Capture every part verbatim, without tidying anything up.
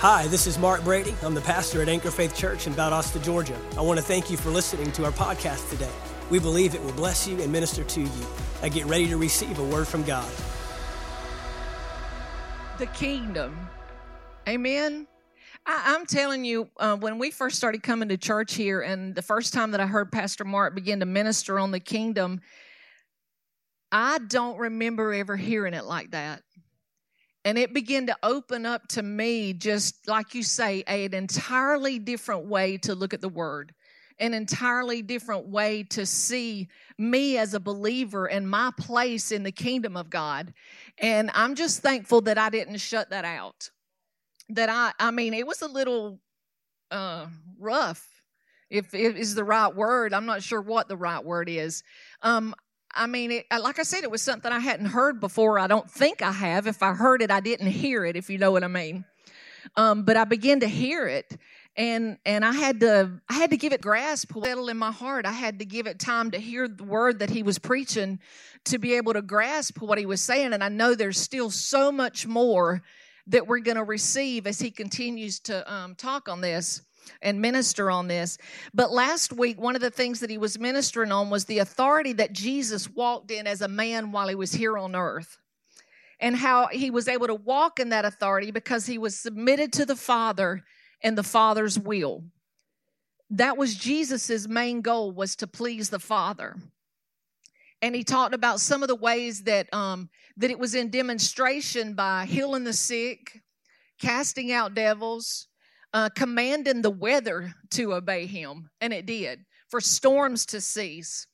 Hi, this is Mark Brady. I'm the pastor at Anchor Faith Church in Valdosta, Georgia. I want to thank you for listening to our podcast today. We believe it will bless you and minister to you. Now get ready to receive a word from God. The kingdom. Amen. I, I'm telling you, uh, when we first started coming to church here, and the first time that I heard Pastor Mark begin to minister on the kingdom, I don't remember ever hearing it like that. And it began to open up to me, just like you say, an entirely different way to look at the Word, an entirely different way to see me as a believer and my place in the kingdom of God. And I'm just thankful that I didn't shut that out. That I, I mean, it was a little uh, rough, if it is the right word. I'm not sure what the right word is. Um I mean, it, like I said, it was something I hadn't heard before. I don't think I have. If I heard it, I didn't hear it, if you know what I mean. Um, but I began to hear it, and and I had to I had to give it grasp, settle in my heart. I had to give it time to hear the word that he was preaching to be able to grasp what he was saying. And I know there's still so much more that we're going to receive as he continues to um, talk on this and minister on this. But last week, one of the things that he was ministering on was the authority that Jesus walked in as a man while he was here on earth, and how he was able to walk in that authority because he was submitted to the Father and the Father's will. That was Jesus's main goal, was to please the Father. And he talked about some of the ways that um, that it was in demonstration by healing the sick, casting out devils, Uh, commanding the weather to obey him, and it did, for storms to cease,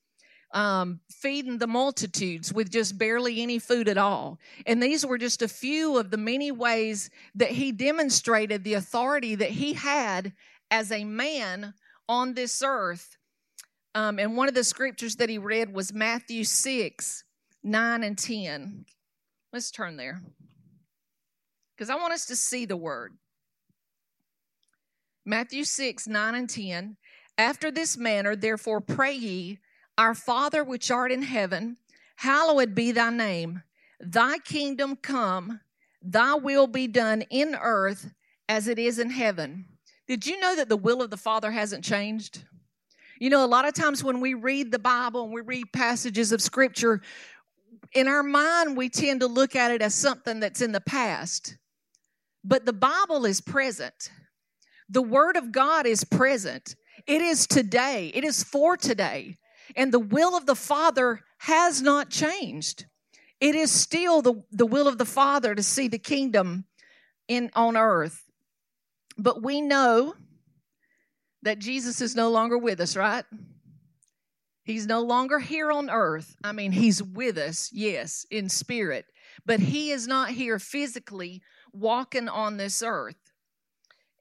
um, feeding the multitudes with just barely any food at all. And these were just a few of the many ways that he demonstrated the authority that he had as a man on this earth. Um, and one of the scriptures that he read was Matthew six, nine, and ten. Let's turn there, because I want us to see the word. Matthew six, nine, and ten, after this manner, therefore, pray ye, Our Father which art in heaven, hallowed be thy name. Thy kingdom come, thy will be done in earth as it is in heaven. Did you know that the will of the Father hasn't changed? You know, a lot of times when we read the Bible and we read passages of Scripture, in our mind we tend to look at it as something that's in the past. But the Bible is present. The Word of God is present. It is today. It is for today. And the will of the Father has not changed. It is still the, the will of the Father to see the kingdom in on earth. But we know that Jesus is no longer with us, right? He's no longer here on earth. I mean, he's with us, yes, in spirit. But he is not here physically walking on this earth.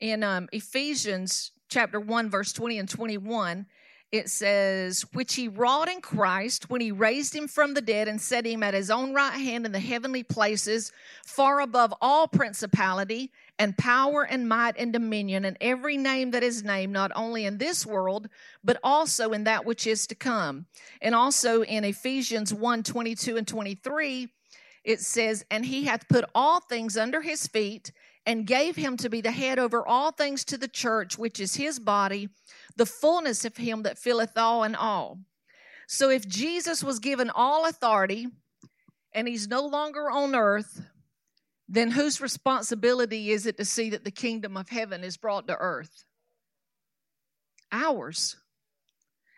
In um, Ephesians chapter one, verse twenty and twenty-one, it says, which he wrought in Christ when he raised him from the dead and set him at his own right hand in the heavenly places, far above all principality and power and might and dominion, and every name that is named, not only in this world, but also in that which is to come. And also in Ephesians one, twenty-two and twenty-three, it says, and he hath put all things under his feet, and gave him to be the head over all things to the church, which is his body, the fullness of him that filleth all in all. So if Jesus was given all authority and he's no longer on earth, then whose responsibility is it to see that the kingdom of heaven is brought to earth? Ours.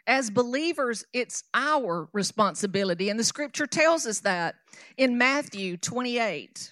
As believers, it's our responsibility. And the scripture tells us that in Matthew twenty-eight.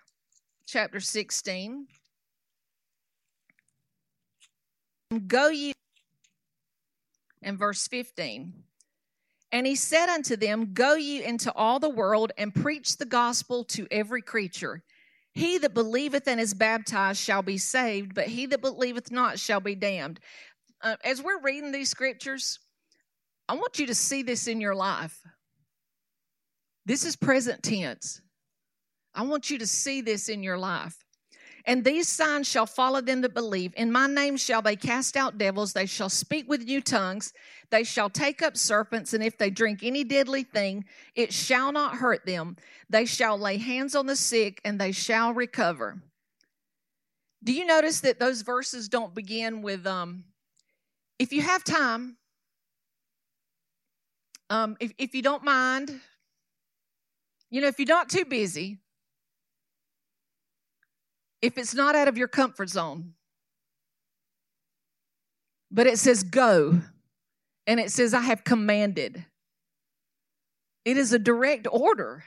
chapter sixteen. Go ye, and verse fifteen. And he said unto them, Go ye into all the world and preach the gospel to every creature. He that believeth and is baptized shall be saved, but he that believeth not shall be damned. Uh, as we're reading these scriptures, I want you to see this in your life. This is present tense. I want you to see this in your life. And these signs shall follow them that believe. In my name shall they cast out devils. They shall speak with new tongues. They shall take up serpents. And if they drink any deadly thing, it shall not hurt them. They shall lay hands on the sick, and they shall recover. Do you notice that those verses don't begin with, um, if you have time, um, if, if you don't mind, you know, if you're not too busy, if it's not out of your comfort zone. But it says go, and it says I have commanded. It is a direct order.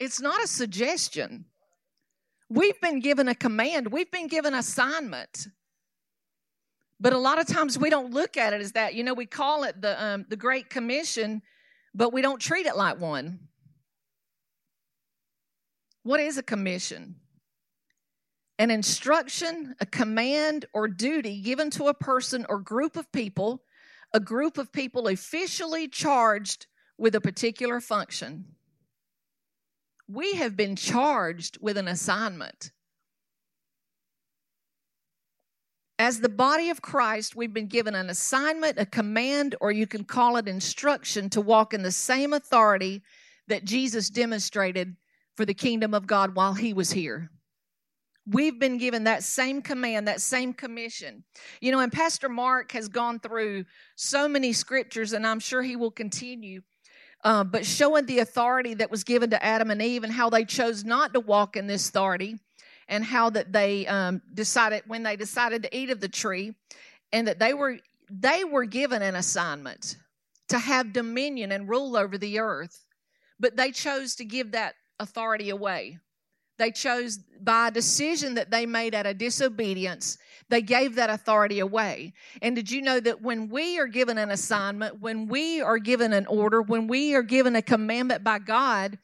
It's not a suggestion. We've been given a command. We've been given assignment. But a lot of times we don't look at it as that. You know, we call it the um, the Great Commission, but we don't treat it like one. What is a commission? An instruction, a command, or duty given to a person or group of people, a group of people officially charged with a particular function. We have been charged with an assignment. As the body of Christ, we've been given an assignment, a command, or you can call it instruction to walk in the same authority that Jesus demonstrated for the kingdom of God while he was here. We've been given that same command, that same commission. You know, and Pastor Mark has gone through so many scriptures, and I'm sure he will continue, uh, but showing the authority that was given to Adam and Eve and how they chose not to walk in this authority and how that they um, decided when they decided to eat of the tree and that they were they were given an assignment to have dominion and rule over the earth, but they chose to give that authority away. They chose by a decision that they made out of disobedience, they gave that authority away. And did you know that when we are given an assignment, when we are given an order, when we are given a commandment by God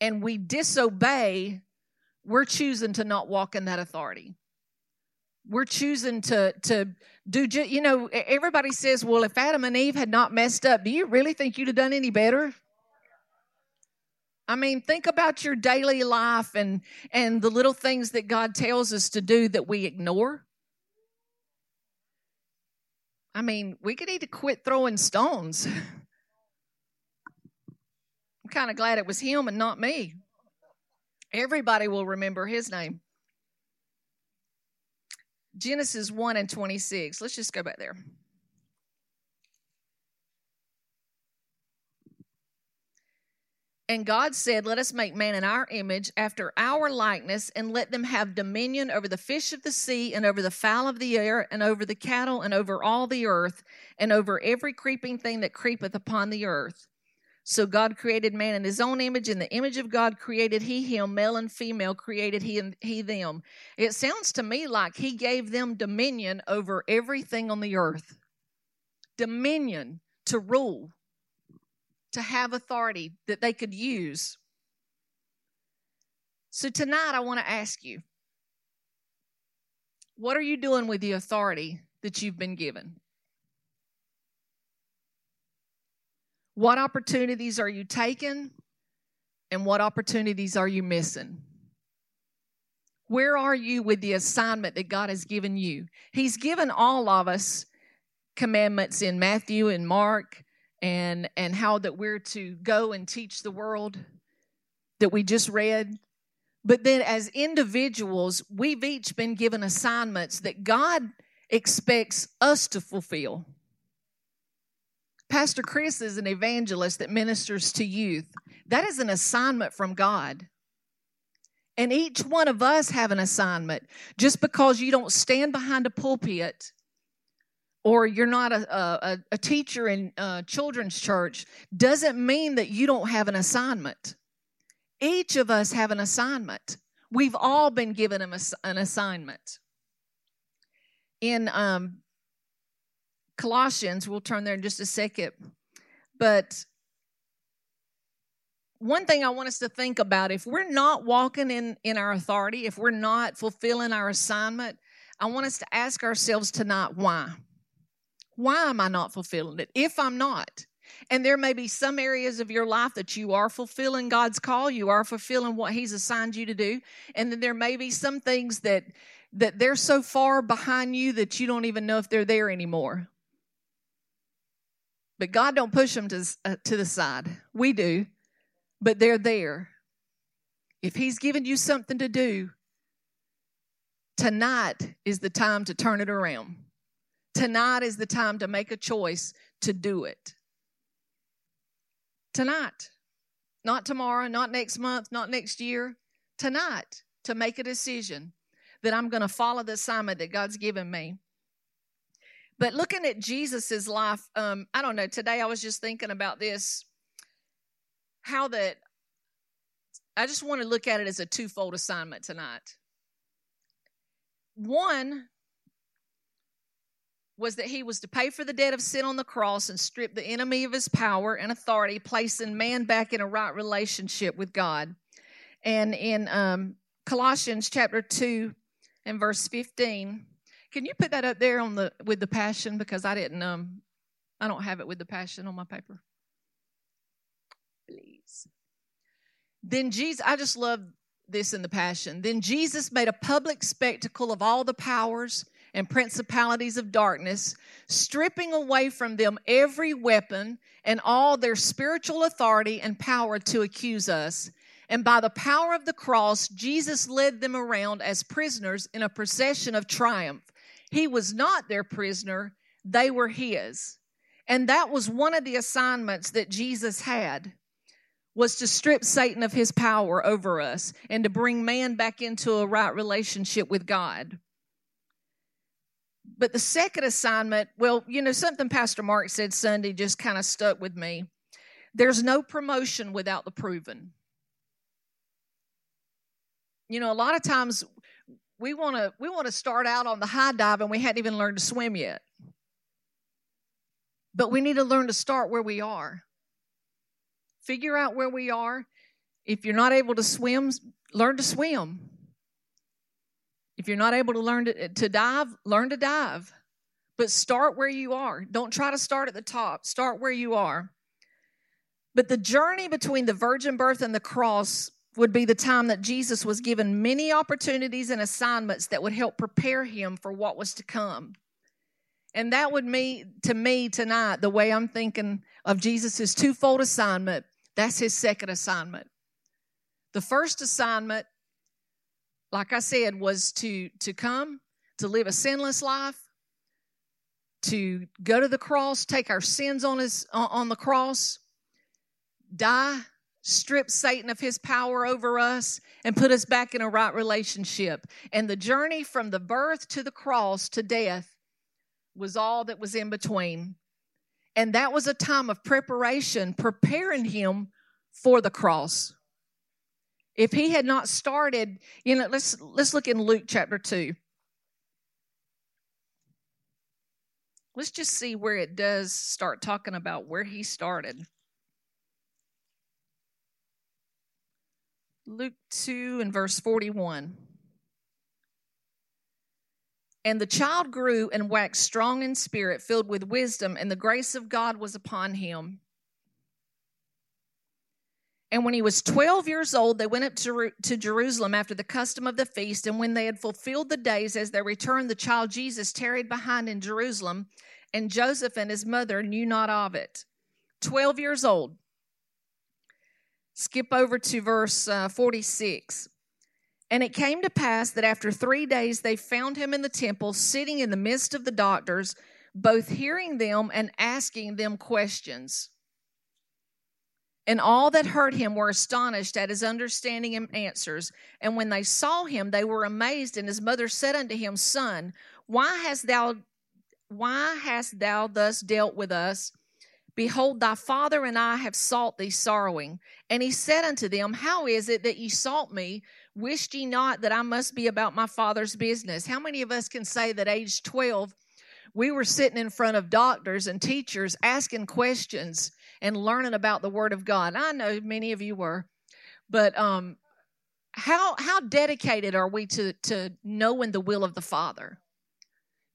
and we disobey, we're choosing to not walk in that authority. We're choosing to, to do, you know, everybody says, well, if Adam and Eve had not messed up, do you really think you'd have done any better? I mean, think about your daily life and, and the little things that God tells us to do that we ignore. I mean, we could need to quit throwing stones. I'm kind of glad it was him and not me. Everybody will remember his name. Genesis one and twenty-six. Let's just go back there. And God said, Let us make man in our image, after our likeness, and let them have dominion over the fish of the sea, and over the fowl of the air, and over the cattle, and over all the earth, and over every creeping thing that creepeth upon the earth. So God created man in his own image. In the image of God created he him, male and female created he, and he them. It sounds to me like he gave them dominion over everything on the earth. Dominion to rule. To have authority that they could use. So tonight I want to ask you, what are you doing with the authority that you've been given? What opportunities are you taking, and what opportunities are you missing? Where are you with the assignment that God has given you? He's given all of us commandments in Matthew and Mark, And and how that we're to go and teach the world that we just read. But then as individuals, we've each been given assignments that God expects us to fulfill. Pastor Chris is an evangelist that ministers to youth. That is an assignment from God. And each one of us have an assignment. Just because you don't stand behind a pulpit, or you're not a, a, a teacher in uh, children's church, doesn't mean that you don't have an assignment. Each of us have an assignment. We've all been given an assignment. In um, Colossians, we'll turn there in just a second. But one thing I want us to think about, if we're not walking in, in our authority, if we're not fulfilling our assignment, I want us to ask ourselves tonight, why? Why am I not fulfilling it? If I'm not, and there may be some areas of your life that you are fulfilling God's call, you are fulfilling what He's assigned you to do, and then there may be some things that that they're so far behind you that you don't even know if they're there anymore. But God don't push them to, uh, to the side. We do, but they're there. If He's given you something to do, tonight is the time to turn it around. Tonight is the time to make a choice to do it. Tonight, not tomorrow, not next month, not next year. Tonight, to make a decision that I'm going to follow the assignment that God's given me. But looking at Jesus's life, um, I don't know, today I was just thinking about this, how that, I just want to look at it as a twofold assignment tonight. One was that He was to pay for the debt of sin on the cross and strip the enemy of his power and authority, placing man back in a right relationship with God. And in um, Colossians chapter two and verse fifteen, can you put that up there on the with the passion? Because I didn't, um, I don't have it with the passion on my paper. Please. Then Jesus, I just love this in the passion. Then Jesus made a public spectacle of all the powers and principalities of darkness, stripping away from them every weapon and all their spiritual authority and power to accuse us. And by the power of the cross, Jesus led them around as prisoners in a procession of triumph. He was not their prisoner, they were His. And that was one of the assignments that Jesus had, was to strip Satan of his power over us and to bring man back into a right relationship with God. But the second assignment, well, you know, something Pastor Mark said Sunday just kind of stuck with me. There's no promotion without the proven. You know, a lot of times we want to we want to start out on the high dive and we hadn't even learned to swim yet. But we need to learn to start where we are. Figure out where we are. If you're not able to swim, learn to swim. If you're not able to learn to, to dive, learn to dive. But start where you are. Don't try to start at the top. Start where you are. But the journey between the virgin birth and the cross would be the time that Jesus was given many opportunities and assignments that would help prepare Him for what was to come. And that would mean, to me tonight, the way I'm thinking of Jesus' twofold assignment, that's His second assignment. The first assignment, like I said, was to, to come, to live a sinless life, to go to the cross, take our sins on his on the cross, die, strip Satan of his power over us, and put us back in a right relationship. And the journey from the birth to the cross to death was all that was in between. And that was a time of preparation, preparing him for the cross. If he had not started, you know, let's let's look in Luke chapter two. Let's just see where it does start talking about where he started. Luke two and verse forty-one. And the child grew and waxed strong in spirit, filled with wisdom, and the grace of God was upon him. And when he was twelve years old, they went up to, to Jerusalem after the custom of the feast. And when they had fulfilled the days as they returned, the child Jesus tarried behind in Jerusalem, and Joseph and his mother knew not of it. Twelve years old. Skip over to verse uh, forty-six. And it came to pass that after three days they found him in the temple, sitting in the midst of the doctors, both hearing them and asking them questions. And all that heard him were astonished at his understanding and answers. And when they saw him, they were amazed. And his mother said unto him, Son, why hast thou, why hast thou thus dealt with us? Behold, thy father and I have sought thee sorrowing. And he said unto them, How is it that ye sought me? Wished ye not that I must be about my father's business? How many of us can say that age twelve, we were sitting in front of doctors and teachers asking questions and learning about the Word of God. I know many of you were, but um, how how dedicated are we to, to knowing the will of the Father?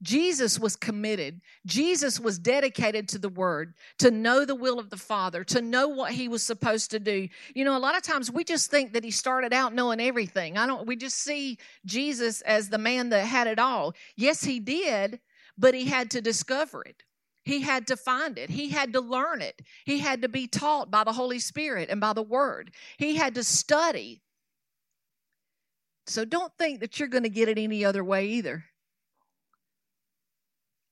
Jesus was committed. Jesus was dedicated to the Word, to know the will of the Father, to know what He was supposed to do. You know, a lot of times we just think that He started out knowing everything. I don't. We just see Jesus as the man that had it all. Yes, He did, but He had to discover it. He had to find it. He had to learn it. He had to be taught by the Holy Spirit and by the Word. He had to study. So don't think that you're going to get it any other way either.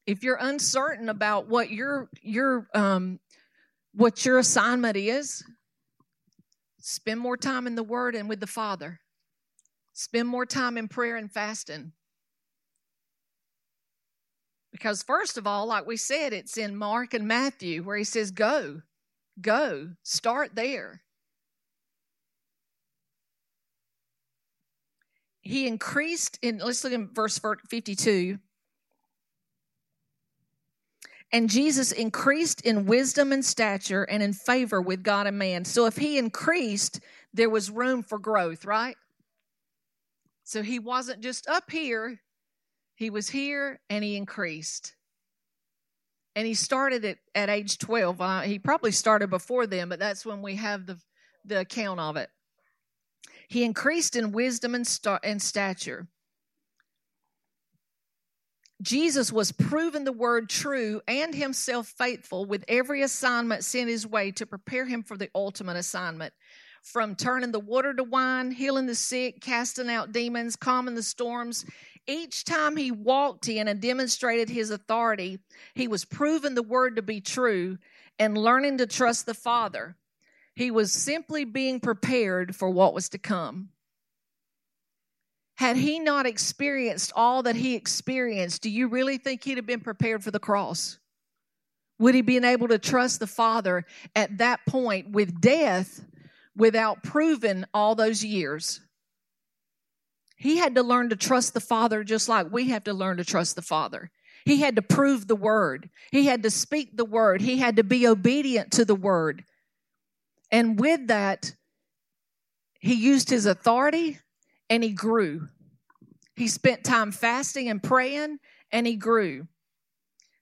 If you're uncertain about what your your um, what your assignment is, spend more time in the Word and with the Father. Spend more time in prayer and fasting. Because first of all, like we said, it's in Mark and Matthew where He says, go, go, start there. He increased in, let's look in verse fifty-two. And Jesus increased in wisdom and stature and in favor with God and man. So if He increased, there was room for growth, right? So He wasn't just up here. He was here and He increased. And He started it at age twelve. Uh, he probably started before then, but that's when we have the, the account of it. He increased in wisdom and, st- and stature. Jesus was proven the Word true and Himself faithful with every assignment sent His way to prepare Him for the ultimate assignment. From turning the water to wine, healing the sick, casting out demons, calming the storms. Each time He walked in and demonstrated His authority, He was proving the Word to be true and learning to trust the Father. He was simply being prepared for what was to come. Had He not experienced all that He experienced, do you really think He'd have been prepared for the cross? Would He been able to trust the Father at that point with death without proving all those years? He had to learn to trust the Father just like we have to learn to trust the Father. He had to prove the Word. He had to speak the Word. He had to be obedient to the Word. And with that, He used His authority. And He grew. He spent time fasting and praying, and He grew.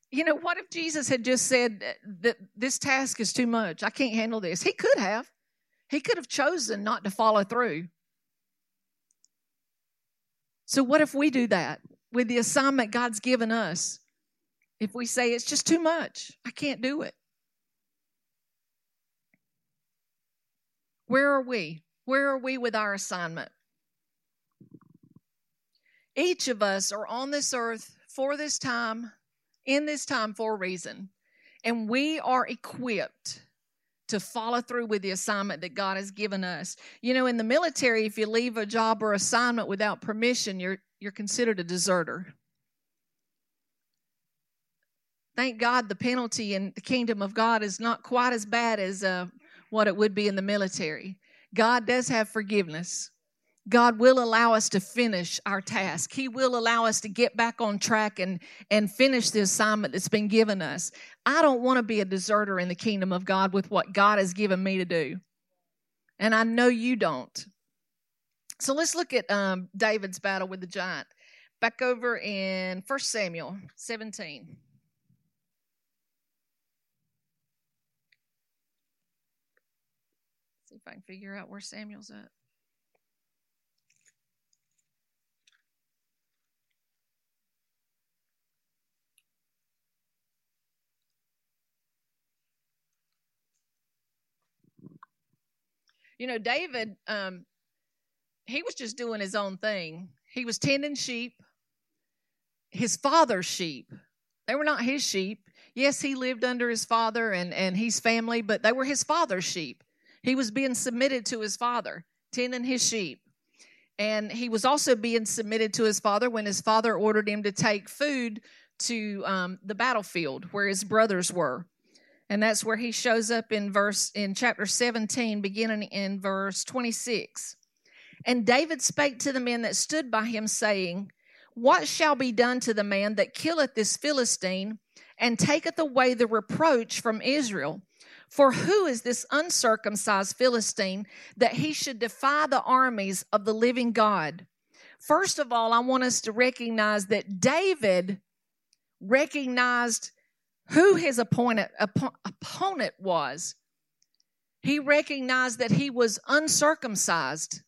You know, what if Jesus had just said that this task is too much? I can't handle this. He could have. He could have chosen not to follow through. So what if we do that with the assignment God's given us? If we say, it's just too much, I can't do it. Where are we? Where are we with our assignment? Each of us are on this earth for this time, in this time for a reason. And we are equipped to follow through with the assignment that God has given us. You know, in the military, if you leave a job or assignment without permission, you're you're considered a deserter. Thank God the penalty in the kingdom of God is not quite as bad as uh, what it would be in the military. God does have forgiveness. God will allow us to finish our task. He will allow us to get back on track and, and finish the assignment that's been given us. I don't want to be a deserter in the kingdom of God with what God has given me to do. And I know you don't. So let's look at um, David's battle with the giant. Back over in First Samuel seventeen. Let's see if I can figure out where Samuel's at. You know, David, um, he was just doing his own thing. He was tending sheep, his father's sheep. They were not his sheep. Yes, he lived under his father and, and his family, but they were his father's sheep. He was being submitted to his father, tending his sheep. And he was also being submitted to his father when his father ordered him to take food to um, the battlefield where his brothers were. And that's where he shows up in verse in chapter seventeen, beginning in verse twenty-six. And David spake to the men that stood by him, saying, What shall be done to the man that killeth this Philistine and taketh away the reproach from Israel? For who is this uncircumcised Philistine that he should defy the armies of the living God? First of all, I want us to recognize that David recognized who his opponent, op- opponent was. He recognized that he was uncircumcised,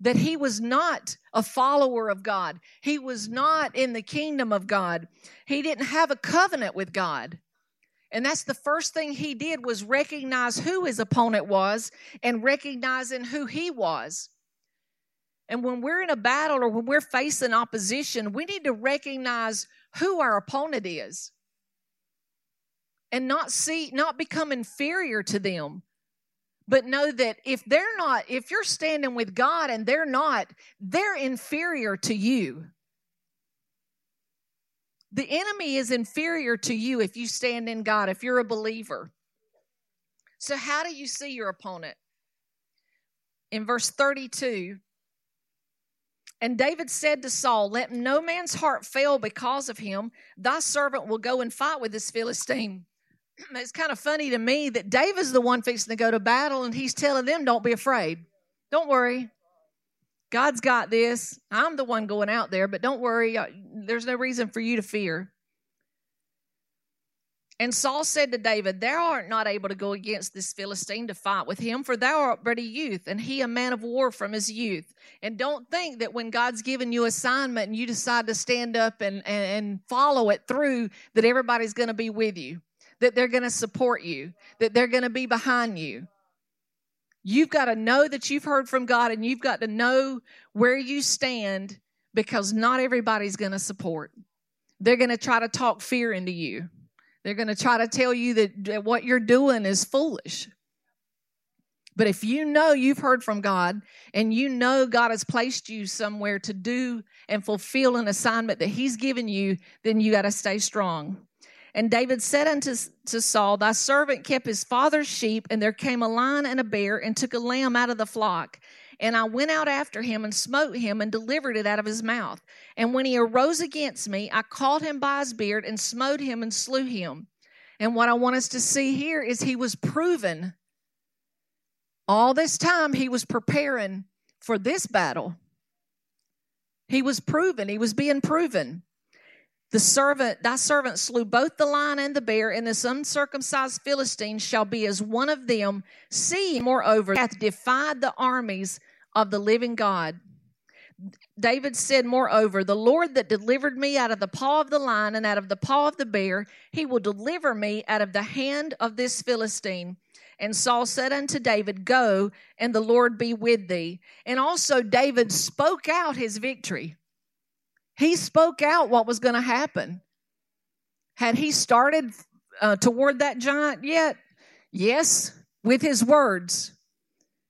that he was not a follower of God. He was not in the kingdom of God. He didn't have a covenant with God. And that's the first thing he did, was recognize who his opponent was and recognizing who he was. And when we're in a battle or when we're facing opposition, we need to recognize who our opponent is and not see, not become inferior to them. But know that if they're not, if you're standing with God and they're not, they're inferior to you. The enemy is inferior to you if you stand in God, if you're a believer. So how do you see your opponent? In verse thirty-two, and David said to Saul, let no man's heart fail because of him. Thy servant will go and fight with this Philistine. It's kind of funny to me that David's the one fixing to go to battle, and he's telling them, don't be afraid. Don't worry. God's got this. I'm the one going out there, but don't worry. There's no reason for you to fear. And Saul said to David, thou art not able to go against this Philistine to fight with him, for thou art but a youth, and he a man of war from his youth. And don't think that when God's given you assignment and you decide to stand up and, and, and follow it through, that everybody's going to be with you, that they're going to support you, that they're going to be behind you. You've got to know that you've heard from God, and you've got to know where you stand, because not everybody's going to support. They're going to try to talk fear into you. They're going to try to tell you that what you're doing is foolish. But if you know you've heard from God, and you know God has placed you somewhere to do and fulfill an assignment that he's given you, then you got to stay strong. And David said unto to Saul, thy servant kept his father's sheep, and there came a lion and a bear, and took a lamb out of the flock. And I went out after him, and smote him, and delivered it out of his mouth. And when he arose against me, I caught him by his beard, and smote him, and slew him. And what I want us to see here is he was proven. All this time he was preparing for this battle. He was proven. He was being proven. The servant, thy servant slew both the lion and the bear, and this uncircumcised Philistine shall be as one of them. See, moreover, hath defied the armies of the living God. David said, moreover, the Lord that delivered me out of the paw of the lion and out of the paw of the bear, he will deliver me out of the hand of this Philistine. And Saul said unto David, go, and the Lord be with thee. And also David spoke out his victory. He spoke out what was going to happen. Had he started uh, toward that giant yet? Yes, with his words.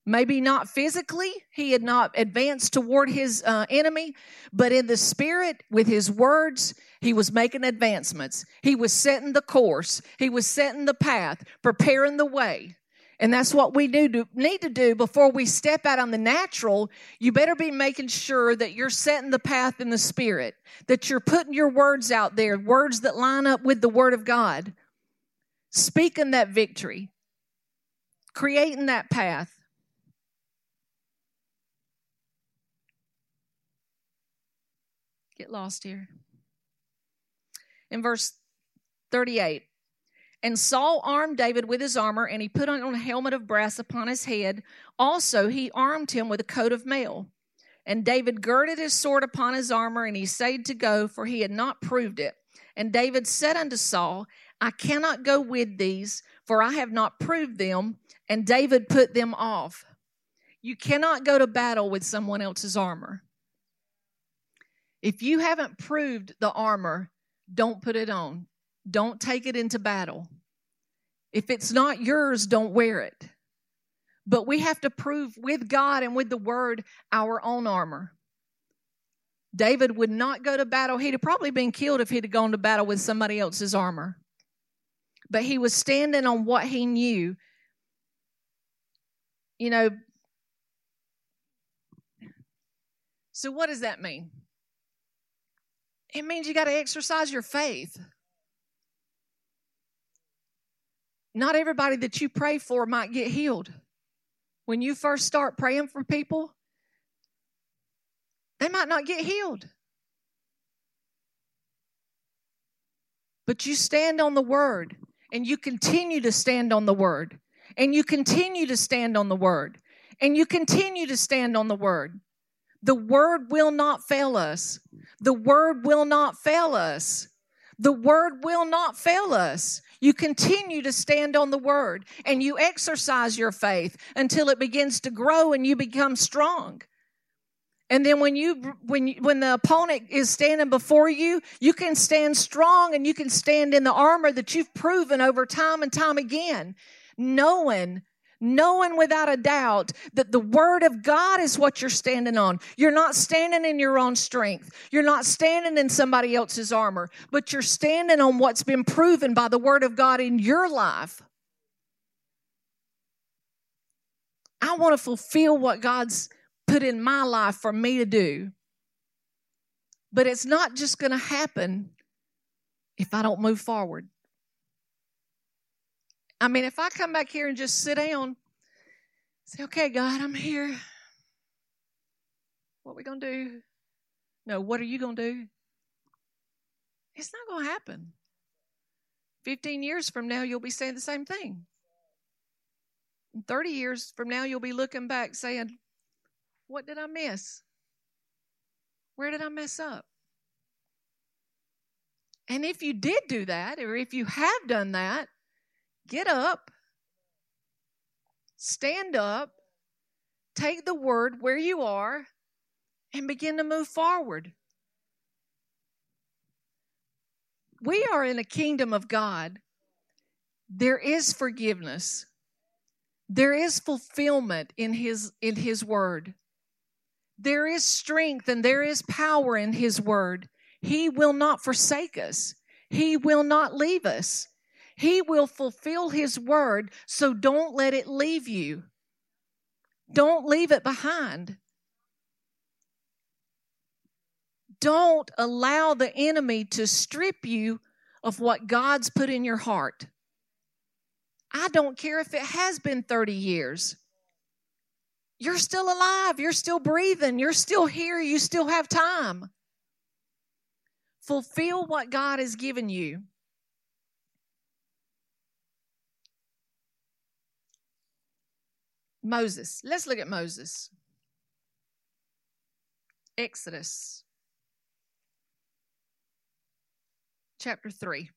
Maybe not physically. He had not advanced toward his uh, enemy, but in the spirit, with his words, he was making advancements. He was setting the course. He was setting the path, preparing the way. And that's what we do to, need to do before we step out on the natural. You better be making sure that you're setting the path in the spirit, that you're putting your words out there, words that line up with the word of God, speaking that victory, creating that path. Get lost here. In verse thirty-eight. And Saul armed David with his armor, and he put on a helmet of brass upon his head. Also he armed him with a coat of mail. And David girded his sword upon his armor, and he said to go, for he had not proved it. And David said unto Saul, I cannot go with these, for I have not proved them. And David put them off. You cannot go to battle with someone else's armor. If you haven't proved the armor, don't put it on. Don't take it into battle. If it's not yours, don't wear it. But we have to prove with God and with the word our own armor. David would not go to battle. He'd have probably been killed if he'd have gone to battle with somebody else's armor. But he was standing on what he knew. You know, so what does that mean? It means you got to exercise your faith. Not everybody that you pray for might get healed. When you first start praying for people, they might not get healed. But you stand on the Word, and you continue to stand on the Word, and you continue to stand on the Word, and you continue to stand on the Word. The Word will not fail us. The Word will not fail us. The Word will not fail us. You continue to stand on the Word, and you exercise your faith until it begins to grow and you become strong. And then when you when you, when the opponent is standing before you, you can stand strong and you can stand in the armor that you've proven over time and time again, knowing Knowing without a doubt that the Word of God is what you're standing on. You're not standing in your own strength. You're not standing in somebody else's armor, but you're standing on what's been proven by the Word of God in your life. I want to fulfill what God's put in my life for me to do. But it's not just going to happen if I don't move forward. I mean, if I come back here and just sit down, say, okay, God, I'm here. What are we going to do? No, what are you going to do? It's not going to happen. fifteen years from now, you'll be saying the same thing. In thirty years from now, you'll be looking back saying, what did I miss? Where did I mess up? And if you did do that, or if you have done that, get up, stand up, take the Word where you are, and begin to move forward. We are in a kingdom of God. There is forgiveness. There is fulfillment in His, in His Word. There is strength and there is power in His Word. He will not forsake us. He will not leave us. He will fulfill His Word, so don't let it leave you. Don't leave it behind. Don't allow the enemy to strip you of what God's put in your heart. I don't care if it has been thirty years. You're still alive. You're still breathing. You're still here. You still have time. Fulfill what God has given you. Moses. Let's look at Moses. Exodus chapter three.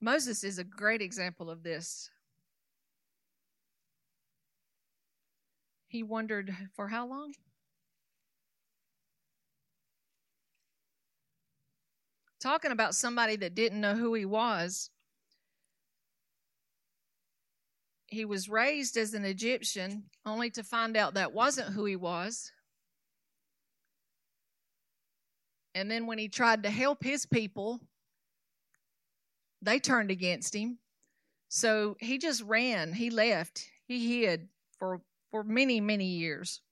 Moses is a great example of this. He wandered for how long? Talking about somebody that didn't know who he was. He was raised as an Egyptian, only to find out that wasn't who he was. And then when he tried to help his people, they turned against him. So he just ran. He left. He hid for, for many, many years.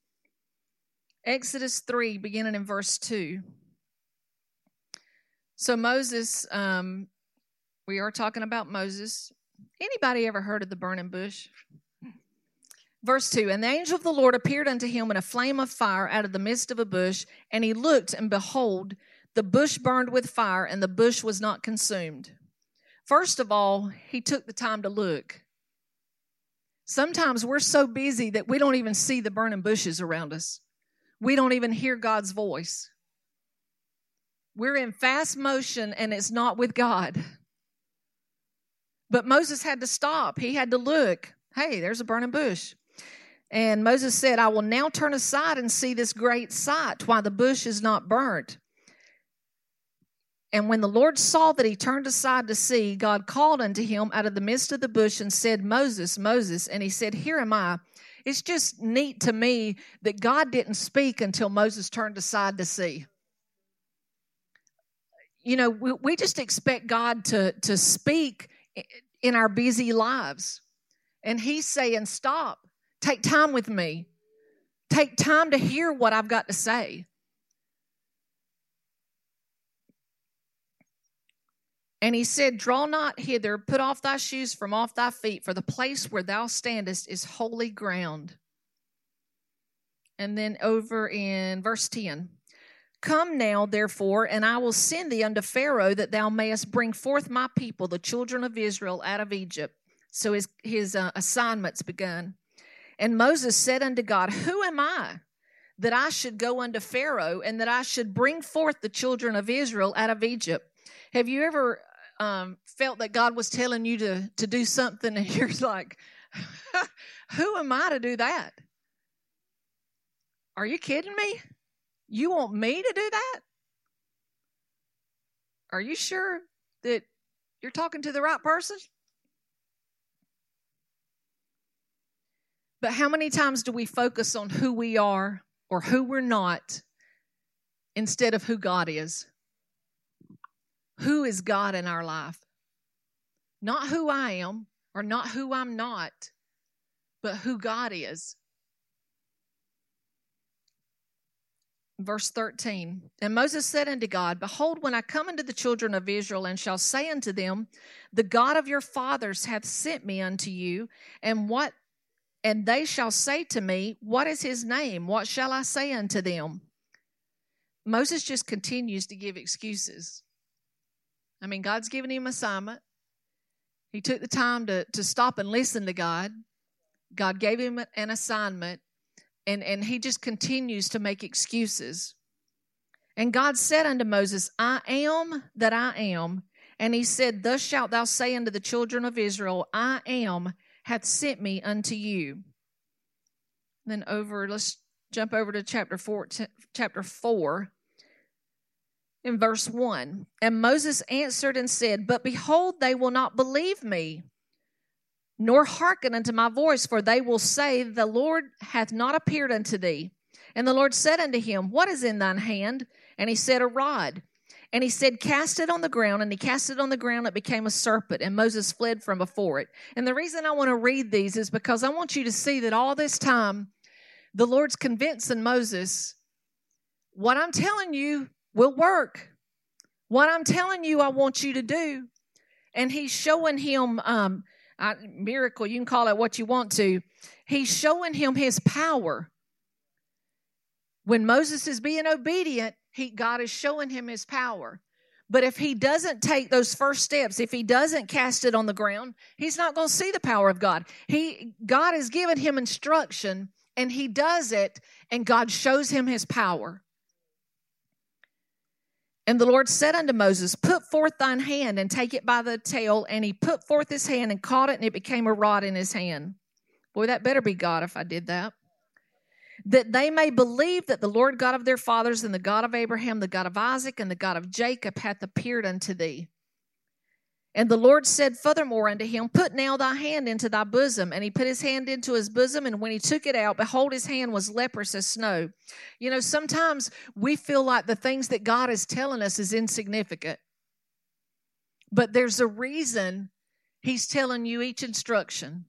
Exodus three, beginning in verse two. So Moses, um, we are talking about Moses. Anybody ever heard of the burning bush? Verse two, and the angel of the Lord appeared unto him in a flame of fire out of the midst of a bush, and he looked, and behold, the bush burned with fire, and the bush was not consumed. First of all, he took the time to look. Sometimes we're so busy that we don't even see the burning bushes around us. We don't even hear God's voice. We're in fast motion, and it's not with God. But Moses had to stop. He had to look. Hey, there's a burning bush. And Moses said, I will now turn aside and see this great sight, why the bush is not burnt. And when the Lord saw that he turned aside to see, God called unto him out of the midst of the bush and said, Moses, Moses. And he said, here am I. It's just neat to me that God didn't speak until Moses turned aside to see. You know, we, we just expect God to, to speak in our busy lives. And he's saying, stop, take time with me. Take time to hear what I've got to say. And he said, draw not hither, put off thy shoes from off thy feet, for the place where thou standest is holy ground. And then over in verse ten, come now, therefore, and I will send thee unto Pharaoh, that thou mayest bring forth my people, the children of Israel, out of Egypt. So his, his uh, assignment's begun. And Moses said unto God, who am I, that I should go unto Pharaoh, and that I should bring forth the children of Israel out of Egypt? Have you ever um, felt that God was telling you to, to do something, and you're like, who am I to do that? Are you kidding me? You want me to do that? Are you sure that you're talking to the right person? But how many times do we focus on who we are or who we're not instead of who God is? Who is God in our life? Not who I am or not who I'm not, but who God is. Verse thirteen, and Moses said unto God, behold, when I come unto the children of Israel and shall say unto them, the God of your fathers hath sent me unto you, and what And they shall say to me, what is his name? What shall I say unto them? Moses just continues to give excuses. I mean, God's given him assignment. He took the time to, to stop and listen to God. God gave him an assignment, and, and he just continues to make excuses. And God said unto Moses, I am that I am. And he said, thus shalt thou say unto the children of Israel, I am hath sent me unto you. Then over, let's jump over to chapter four, t- chapter four, in verse one. And Moses answered and said, but behold, they will not believe me, nor hearken unto my voice, for they will say, the Lord hath not appeared unto thee. And the Lord said unto him, what is in thine hand? And he said, a rod. And he said, cast it on the ground. And he cast it on the ground. It became a serpent. And Moses fled from before it. And the reason I want to read these is because I want you to see that all this time, the Lord's convincing Moses, what I'm telling you will work. What I'm telling you I want you to do. And he's showing him, um, I, miracle, you can call it what you want to. He's showing him his power. When Moses is being obedient, He, God is showing him his power. But if he doesn't take those first steps, if he doesn't cast it on the ground, he's not going to see the power of God. He, God has given him instruction, and he does it, and God shows him his power. And the Lord said unto Moses, put forth thine hand and take it by the tail. And he put forth his hand and caught it, and it became a rod in his hand. Boy, that better be God if I did that. That they may believe that the Lord God of their fathers and the God of Abraham, the God of Isaac, and the God of Jacob hath appeared unto thee. And the Lord said furthermore unto him, put now thy hand into thy bosom. And he put his hand into his bosom, and when he took it out, behold, his hand was leprous as snow. You know, sometimes we feel like the things that God is telling us is insignificant. But there's a reason he's telling you each instruction.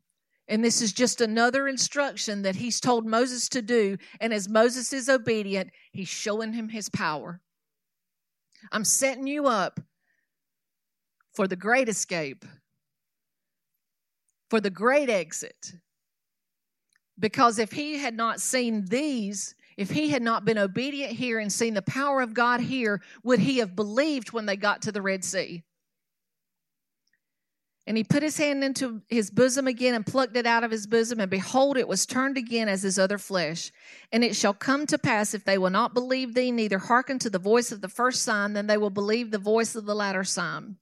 And this is just another instruction that he's told Moses to do. And as Moses is obedient, he's showing him his power. I'm setting you up for the great escape, for the great exit. Because if he had not seen these, if he had not been obedient here and seen the power of God here, would he have believed when they got to the Red Sea? And he put his hand into his bosom again and plucked it out of his bosom. And behold, it was turned again as his other flesh. And it shall come to pass, if they will not believe thee, neither hearken to the voice of the first sign, then they will believe the voice of the latter sign.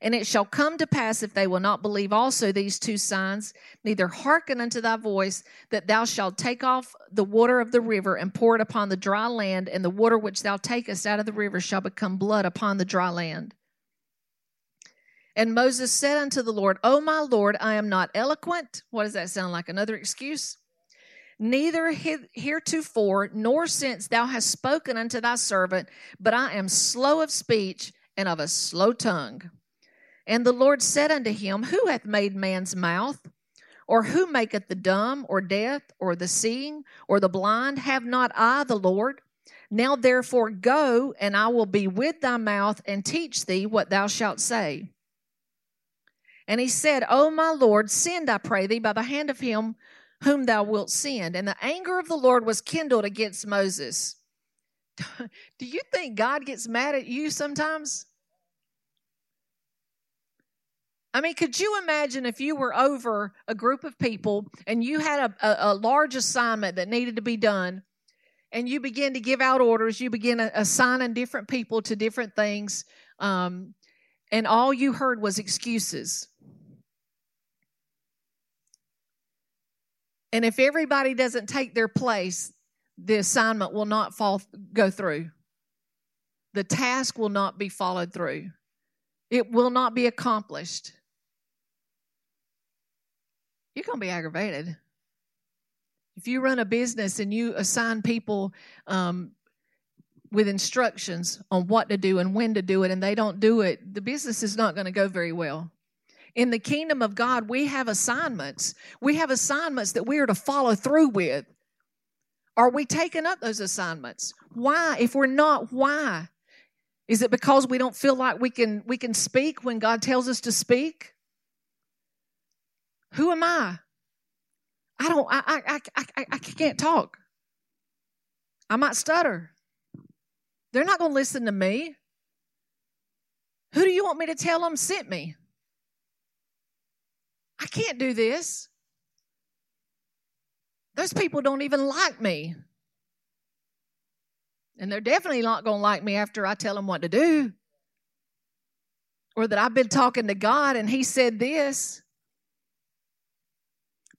And it shall come to pass, if they will not believe also these two signs, neither hearken unto thy voice, that thou shalt take off the water of the river and pour it upon the dry land, and the water which thou takest out of the river shall become blood upon the dry land. And Moses said unto the Lord, O my Lord, I am not eloquent. What does that sound like? Another excuse? Neither heretofore nor since thou hast spoken unto thy servant, but I am slow of speech and of a slow tongue. And the Lord said unto him, who hath made man's mouth? Or who maketh the dumb, or deaf, or the seeing, or the blind? Have not I the Lord? Now therefore go, and I will be with thy mouth and teach thee what thou shalt say. And he said, O my Lord, send, I pray thee, by the hand of him whom thou wilt send. And the anger of the Lord was kindled against Moses. Do you think God gets mad at you sometimes? I mean, could you imagine if you were over a group of people and you had a, a, a large assignment that needed to be done, and you begin to give out orders, you begin assigning different people to different things, um, and all you heard was excuses. And if everybody doesn't take their place, the assignment will not fall, go through. The task will not be followed through. It will not be accomplished. You're going to be aggravated. If you run a business and you assign people um, with instructions on what to do and when to do it, and they don't do it, the business is not going to go very well. In the kingdom of God, we have assignments. We have assignments that we are to follow through with. Are we taking up those assignments? Why? If we're not, why? Is it because we don't feel like we can we can speak when God tells us to speak? Who am I? I don't. I I I I can't talk. I might stutter. They're not going to listen to me. Who do you want me to tell them sent me? I can't do this. Those people don't even like me. And they're definitely not going to like me after I tell them what to do. Or that I've been talking to God and he said this.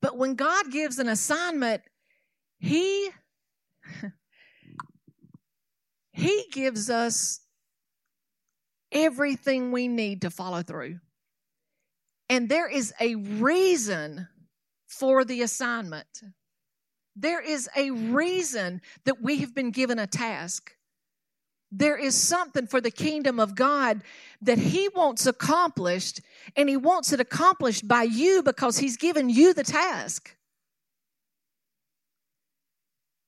But when God gives an assignment, he, he gives us everything we need to follow through. And there is a reason for the assignment. There is a reason that we have been given a task. There is something for the kingdom of God that he wants accomplished, and he wants it accomplished by you because he's given you the task.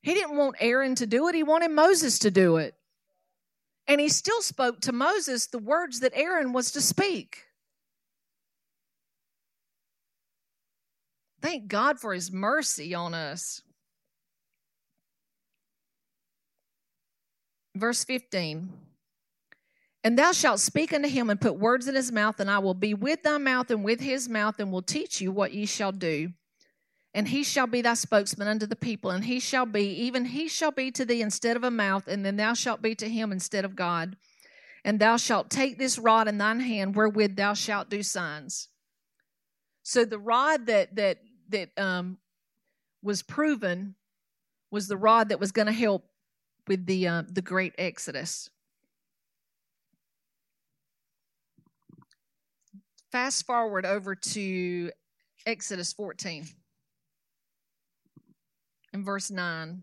He didn't want Aaron to do it. He wanted Moses to do it. And he still spoke to Moses the words that Aaron was to speak. Thank God for his mercy on us. Verse fifteen, and thou shalt speak unto him and put words in his mouth, and I will be with thy mouth and with his mouth, and will teach you what ye shall do. And he shall be thy spokesman unto the people, and he shall be, even he shall be to thee instead of a mouth, and then thou shalt be to him instead of God. And thou shalt take this rod in thine hand, wherewith thou shalt do signs. So the rod that that that um, was proven was the rod that was going to help with the uh, the great Exodus. Fast forward over to Exodus fourteen and verse nine.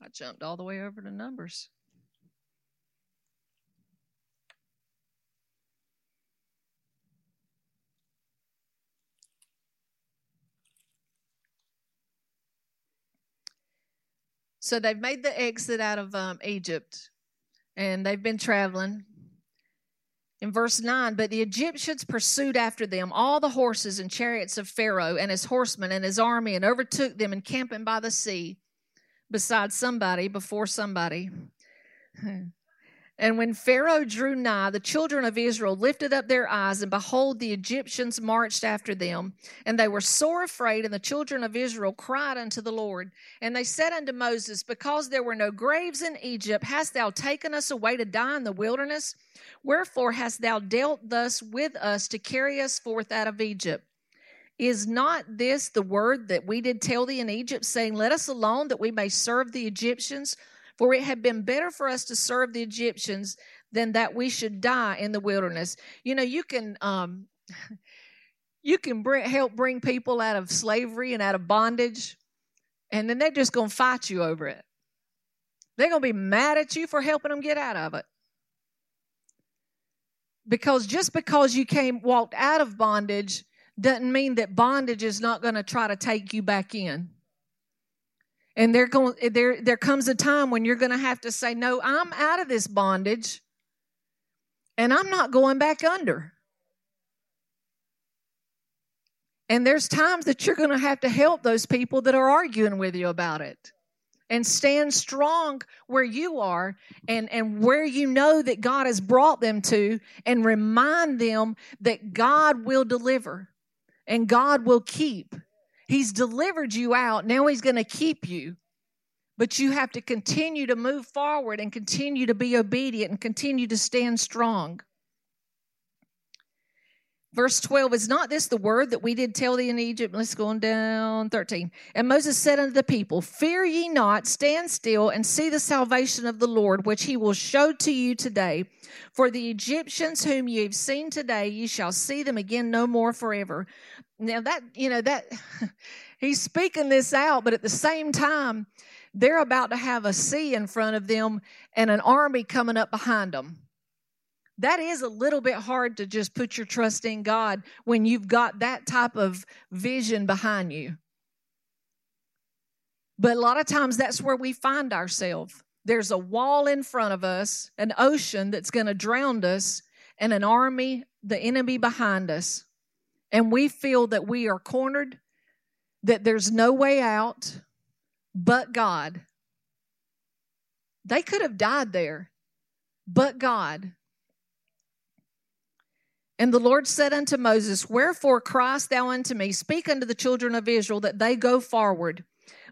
I jumped all the way over to Numbers. So they've made the exit out of um, Egypt, and they've been traveling. In verse nine, but the Egyptians pursued after them all the horses and chariots of Pharaoh and his horsemen and his army, and overtook them encamping by the sea, beside somebody, before somebody. And when Pharaoh drew nigh, the children of Israel lifted up their eyes, and behold, the Egyptians marched after them. And they were sore afraid, and the children of Israel cried unto the Lord. And they said unto Moses, because there were no graves in Egypt, hast thou taken us away to die in the wilderness? Wherefore hast thou dealt thus with us to carry us forth out of Egypt? Is not this the word that we did tell thee in Egypt, saying, let us alone, that we may serve the Egyptians? For it had been better for us to serve the Egyptians than that we should die in the wilderness. You know, you can um, you can bring, help bring people out of slavery and out of bondage, and then they're just going to fight you over it. They're going to be mad at you for helping them get out of it. Because just because you came walked out of bondage doesn't mean that bondage is not going to try to take you back in. And there, go, there, there comes a time when you're going to have to say, no, I'm out of this bondage, and I'm not going back under. And there's times that you're going to have to help those people that are arguing with you about it. And stand strong where you are and, and where you know that God has brought them to, and remind them that God will deliver and God will keep. He's delivered you out. Now he's going to keep you. But you have to continue to move forward and continue to be obedient and continue to stand strong. Verse twelve, is not this the word that we did tell thee in Egypt? Let's go on down, thirteen. And Moses said unto the people, fear ye not, stand still, and see the salvation of the Lord, which he will show to you today. For the Egyptians whom ye have seen today, ye shall see them again no more forever. Now that, you know, that he's speaking this out, but at the same time, they're about to have a sea in front of them and an army coming up behind them. That is a little bit hard to just put your trust in God when you've got that type of vision behind you. But a lot of times that's where we find ourselves. There's a wall in front of us, an ocean that's going to drown us, and an army, the enemy behind us. And we feel that we are cornered, that there's no way out but God. They could have died there, but God. And the Lord said unto Moses, wherefore criest thou unto me? Speak unto the children of Israel that they go forward.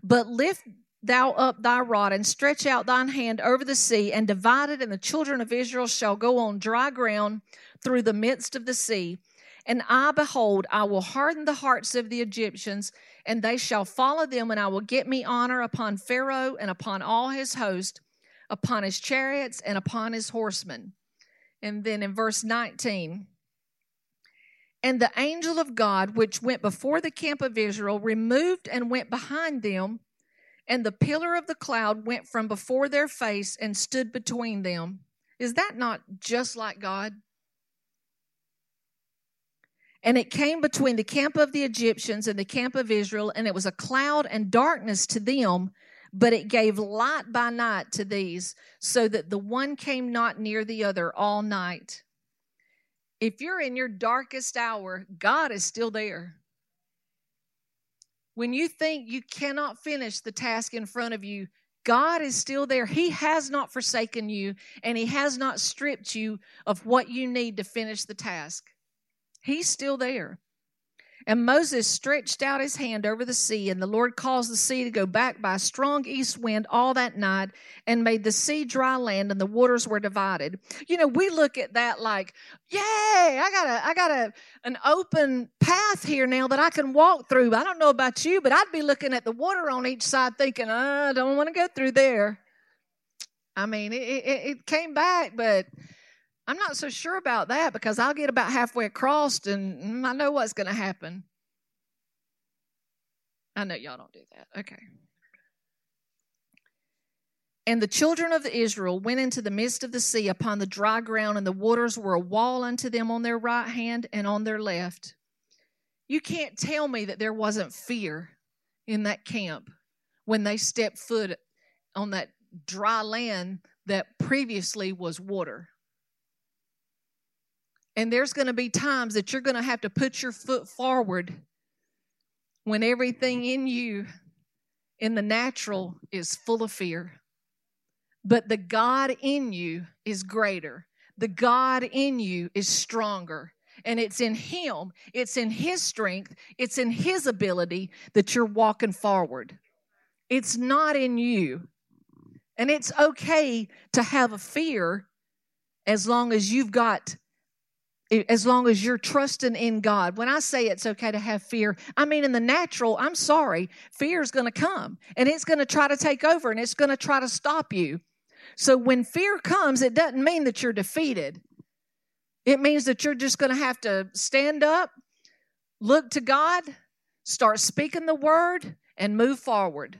But lift thou up thy rod, and stretch out thine hand over the sea, and divide it, and the children of Israel shall go on dry ground through the midst of the sea. And I, behold, I will harden the hearts of the Egyptians, and they shall follow them, and I will get me honor upon Pharaoh and upon all his host, upon his chariots and upon his horsemen. And then in verse nineteen, and the angel of God, which went before the camp of Israel, removed and went behind them, and the pillar of the cloud went from before their face and stood between them. Is that not just like God? And it came between the camp of the Egyptians and the camp of Israel, and it was a cloud and darkness to them, but it gave light by night to these, so that the one came not near the other all night. If you're in your darkest hour, God is still there. When you think you cannot finish the task in front of you, God is still there. He has not forsaken you, and he has not stripped you of what you need to finish the task. He's still there. And Moses stretched out his hand over the sea, and the Lord caused the sea to go back by a strong east wind all that night, and made the sea dry land, and the waters were divided. You know, we look at that like, yay, I got a, I got a, an open path here now that I can walk through. I don't know about you, but I'd be looking at the water on each side thinking, oh, I don't want to go through there. I mean, it, it, it came back, but I'm not so sure about that, because I'll get about halfway across and I know what's going to happen. I know y'all don't do that. Okay. And the children of Israel went into the midst of the sea upon the dry ground, and the waters were a wall unto them on their right hand and on their left. You can't tell me that there wasn't fear in that camp when they stepped foot on that dry land that previously was water. And there's going to be times that you're going to have to put your foot forward when everything in you, in the natural, is full of fear. But the God in you is greater. The God in you is stronger. And it's in him, it's in his strength, it's in his ability that you're walking forward. It's not in you. And it's okay to have a fear as long as you've got As long as you're trusting in God. When I say it's okay to have fear, I mean in the natural, I'm sorry, fear is going to come, and it's going to try to take over, and it's going to try to stop you. So when fear comes, it doesn't mean that you're defeated. It means that you're just going to have to stand up, look to God, start speaking the word, and move forward.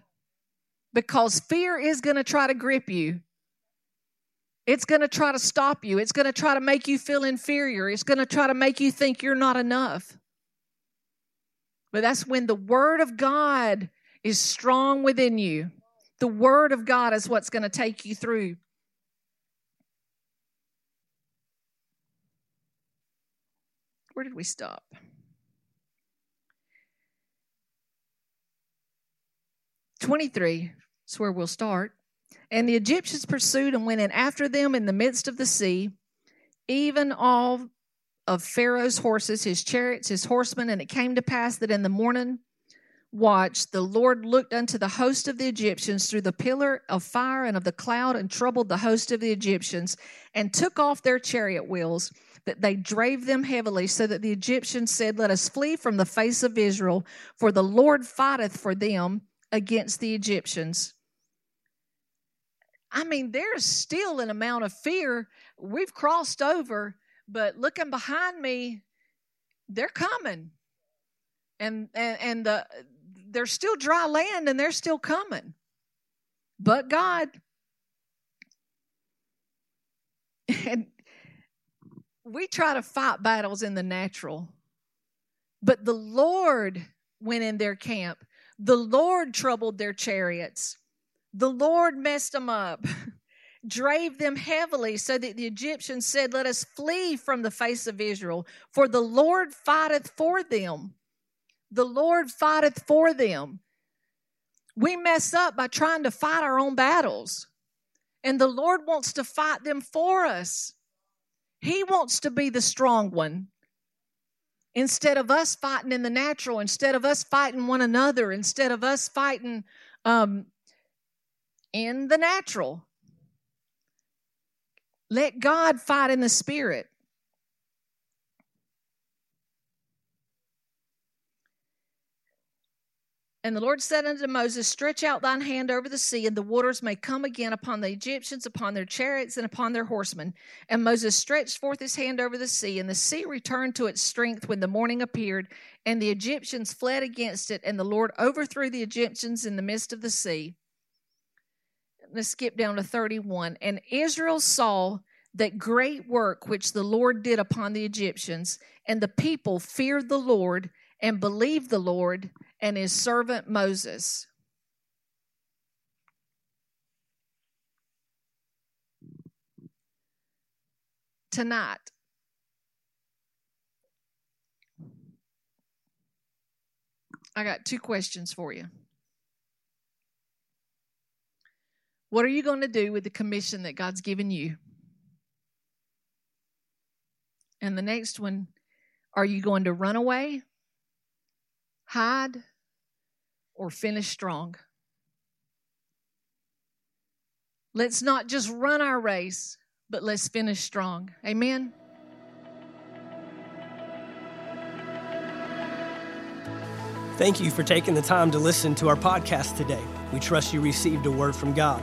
Because fear is going to try to grip you. It's going to try to stop you. It's going to try to make you feel inferior. It's going to try to make you think you're not enough. But that's when the Word of God is strong within you. The Word of God is what's going to take you through. Where did we stop? twenty-three is where we'll start. And the Egyptians pursued and went in after them in the midst of the sea, even all of Pharaoh's horses, his chariots, his horsemen. And it came to pass that in the morning watch, the Lord looked unto the host of the Egyptians through the pillar of fire and of the cloud, and troubled the host of the Egyptians, and took off their chariot wheels, that they drave them heavily, so that the Egyptians said, Let us flee from the face of Israel, for the Lord fighteth for them against the Egyptians. I mean, there's still an amount of fear. We've crossed over, but looking behind me, they're coming. And and, and the, there's still dry land, and they're still coming. But God. And we try to fight battles in the natural. But the Lord went in their camp. The Lord troubled their chariots. The Lord messed them up, drave them heavily, so that the Egyptians said, Let us flee from the face of Israel, for the Lord fighteth for them. The Lord fighteth for them. We mess up by trying to fight our own battles, and the Lord wants to fight them for us. He wants to be the strong one. Instead of us fighting in the natural, instead of us fighting one another, instead of us fighting um, in the natural. Let God fight in the spirit. And the Lord said unto Moses, Stretch out thine hand over the sea, and the waters may come again upon the Egyptians, upon their chariots, and upon their horsemen. And Moses stretched forth his hand over the sea, and the sea returned to its strength when the morning appeared, and the Egyptians fled against it, and the Lord overthrew the Egyptians in the midst of the sea. Let's skip down to thirty-one. And Israel saw that great work which the Lord did upon the Egyptians, and the people feared the Lord and believed the Lord and his servant Moses. Tonight, I got two questions for you. What are you going to do with the commission that God's given you? And the next one, are you going to run away, hide, or finish strong? Let's not just run our race, but let's finish strong. Amen. Thank you for taking the time to listen to our podcast today. We trust you received a word from God.